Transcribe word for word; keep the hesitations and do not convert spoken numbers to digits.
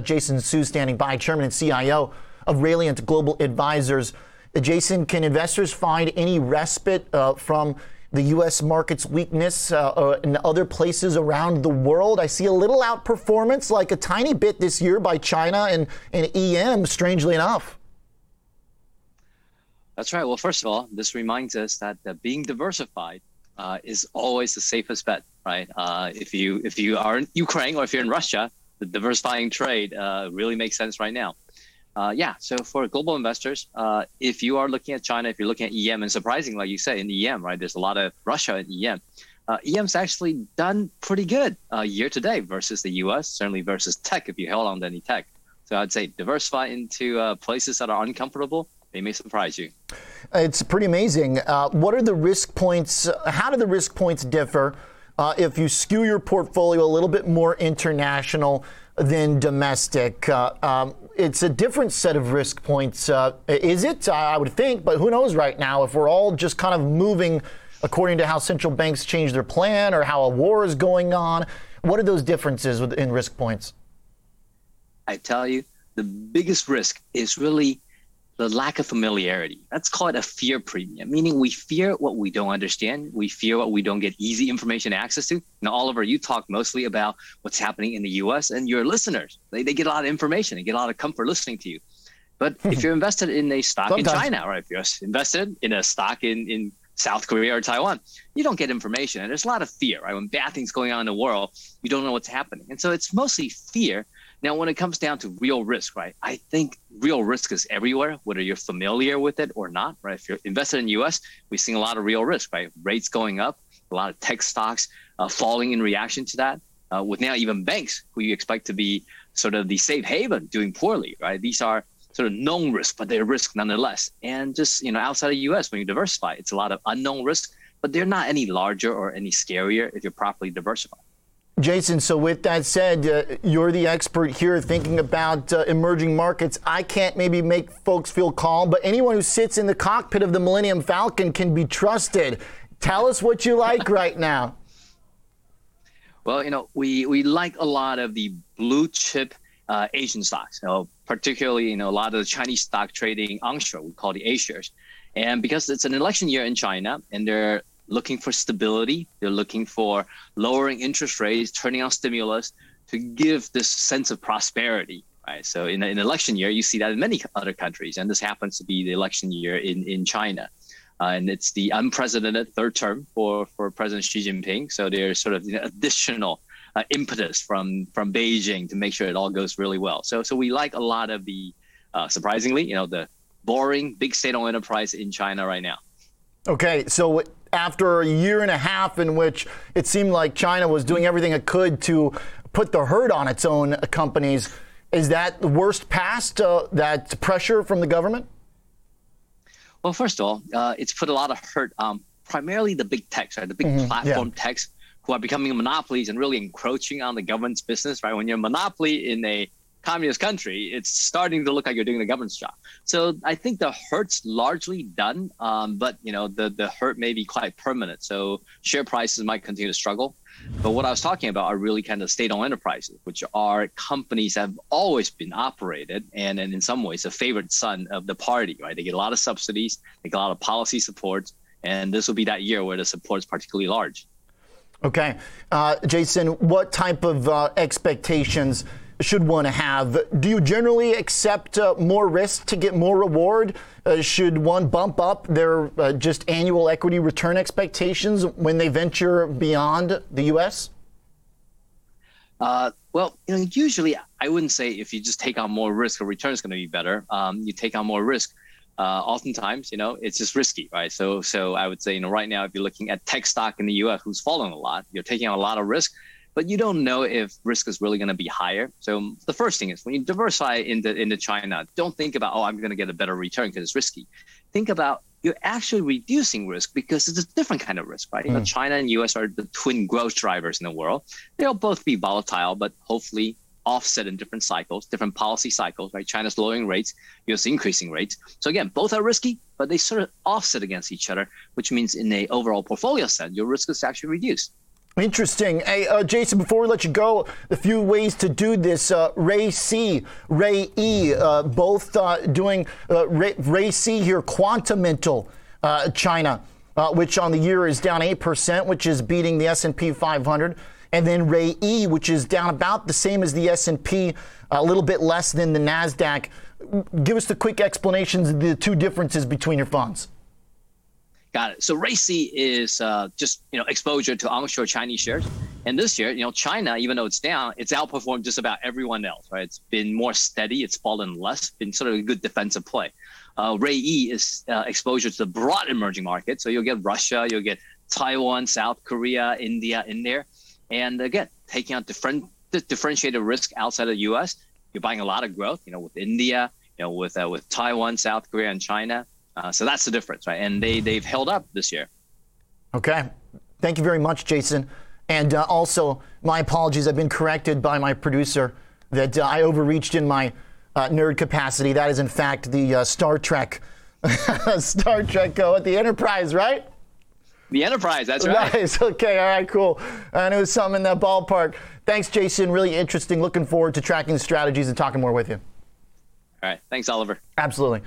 Jason Hsu standing by, Chairman and C I O of Raliant Global Advisors. Jason, can investors find any respite uh, from the U S market's weakness uh, in other places around the world? I see a little outperformance, like a tiny bit this year, by China and, and E M, strangely enough. That's right. Well, first of all, this reminds us that uh, being diversified uh, is always the safest bet, right? Uh, if you if you are in Ukraine or if you're in Russia, the diversifying trade uh, really makes sense right now. Uh, yeah, so for global investors, uh, if you are looking at China, if you're looking at E M, and surprisingly, like you say, in E M, right, there's a lot of Russia in E M. Uh, E M's actually done pretty good uh, year to date versus the U S, certainly versus tech, if you held on to any tech. So I'd say diversify into uh, places that are uncomfortable. They may surprise you. It's pretty amazing. Uh, what are the risk points? How do the risk points differ? Uh, if you skew your portfolio a little bit more international than domestic, uh, um, it's a different set of risk points, uh, is it? I would think, but who knows right now if we're all just kind of moving according to how central banks change their plan or how a war is going on. What are those differences in risk points? I tell you, the biggest risk is really the lack of familiarity. That's called a fear premium, meaning we fear what we don't understand. We fear what we don't get easy information access to. Now, Oliver, you talk mostly about what's happening in the U S and your listeners. They, they get a lot of information. They get a lot of comfort listening to you. But if you're invested in a stock Sometimes. in China, right? If you're invested in a stock in, in South Korea or Taiwan, you don't get information. And there's a lot of fear, right? When bad things going on in the world, you don't know what's happening. And so it's mostly fear. Now, when it comes down to real risk, right, I think real risk is everywhere, whether you're familiar with it or not, right? If you're invested in the U S, we've seen a lot of real risk, right? Rates going up, a lot of tech stocks uh, falling in reaction to that, uh, with now even banks who you expect to be sort of the safe haven doing poorly, right? These are sort of known risk, but they're risk nonetheless. And just, you know, outside of the U S, when you diversify, it's a lot of unknown risk, but they're not any larger or any scarier if you're properly diversified. Jason, so with that said, uh, you're the expert here thinking about uh, emerging markets. I can't maybe make folks feel calm, but anyone who sits in the cockpit of the Millennium Falcon can be trusted. Tell us what you like right now. Well, you know, we, we like a lot of the blue chip uh, Asian stocks, you know, particularly, you know, a lot of the Chinese stock trading onshore, we call the A shares. And because it's an election year in China and they're looking for stability. They're looking for lowering interest rates, turning on stimulus to give this sense of prosperity, right? So in an election year, you see that in many other countries, and this happens to be the election year in, in China. Uh, and it's the unprecedented third term for, for President Xi Jinping. So there's sort of, you know, additional uh, impetus from, from Beijing to make sure it all goes really well. So so we like a lot of the, uh, surprisingly, you know, the boring big state-owned enterprise in China right now. Okay, so after a year and a half in which it seemed like China was doing everything it could to put the hurt on its own companies, is that the worst past, uh, that pressure from the government? Well, first of all, uh, it's put a lot of hurt, um, primarily the big techs, right? The big mm-hmm. platform yeah. techs who are becoming monopolies and really encroaching on the government's business, right? When you're a monopoly in a communist country, it's starting to look like you're doing the government's job. So I think the hurt's largely done, um, but you know the, the hurt may be quite permanent. So share prices might continue to struggle. But what I was talking about are really kind of state-owned enterprises, which are companies that have always been operated and, and in some ways a favorite son of the party, right? They get a lot of subsidies, they get a lot of policy support, and this will be that year where the support is particularly large. Okay. Uh, Jason, what type of uh, expectations should one have? Do you generally accept uh, more risk to get more reward? Uh, should one bump up their uh, just annual equity return expectations when they venture beyond the U S? Uh, well, you know, usually I wouldn't say if you just take on more risk, a return is going to be better. Um, you take on more risk. Uh, oftentimes, you know, it's just risky, right? So, so I would say, you know, right now, if you're looking at tech stock in the U S, who's fallen a lot, you're taking on a lot of risk. But you don't know if risk is really going to be higher. So the first thing is when you diversify into, into China, don't think about, oh, I'm going to get a better return because it's risky. Think about you're actually reducing risk because it's a different kind of risk, right? Mm. You know, China and U S are the twin growth drivers in the world. They'll both be volatile, but hopefully offset in different cycles, different policy cycles, right? China's lowering rates, U S increasing rates. So again, both are risky, but they sort of offset against each other, which means in the overall portfolio set, your risk is actually reduced. Interesting. Hey, uh, Jason, before we let you go, a few ways to do this. Uh, RAYC, RAYE, uh, both uh, doing uh, RAYC here, Quantamental uh, China, uh, which on the year is down eight percent, which is beating the S and P five hundred. And then RAYE, which is down about the same as the S and P, a little bit less than the NASDAQ. Give us the quick explanations of the two differences between your funds. Got it. So RAYC is uh, just, you know, exposure to onshore Chinese shares. And this year, you know, China, even though it's down, it's outperformed just about everyone else, right? It's been more steady. It's fallen less, been sort of a good defensive play. Uh, RAYE is uh, exposure to the broad emerging market. So you'll get Russia, you'll get Taiwan, South Korea, India in there. And again, taking out different, differentiated risk outside of the U S. You're buying a lot of growth, you know, with India, you know, with uh, with Taiwan, South Korea, and China. Uh, so that's the difference, right? And they, they've held up this year. Okay. Thank you very much, Jason. And uh, also, my apologies. I've been corrected by my producer that uh, I overreached in my uh, nerd capacity. That is, in fact, the uh, Star Trek. Star Trek go at the Enterprise, right? The Enterprise, that's right. Nice. Okay. All right, cool. I knew something in that ballpark. Thanks, Jason. Really interesting. Looking forward to tracking the strategies and talking more with you. All right. Thanks, Oliver. Absolutely.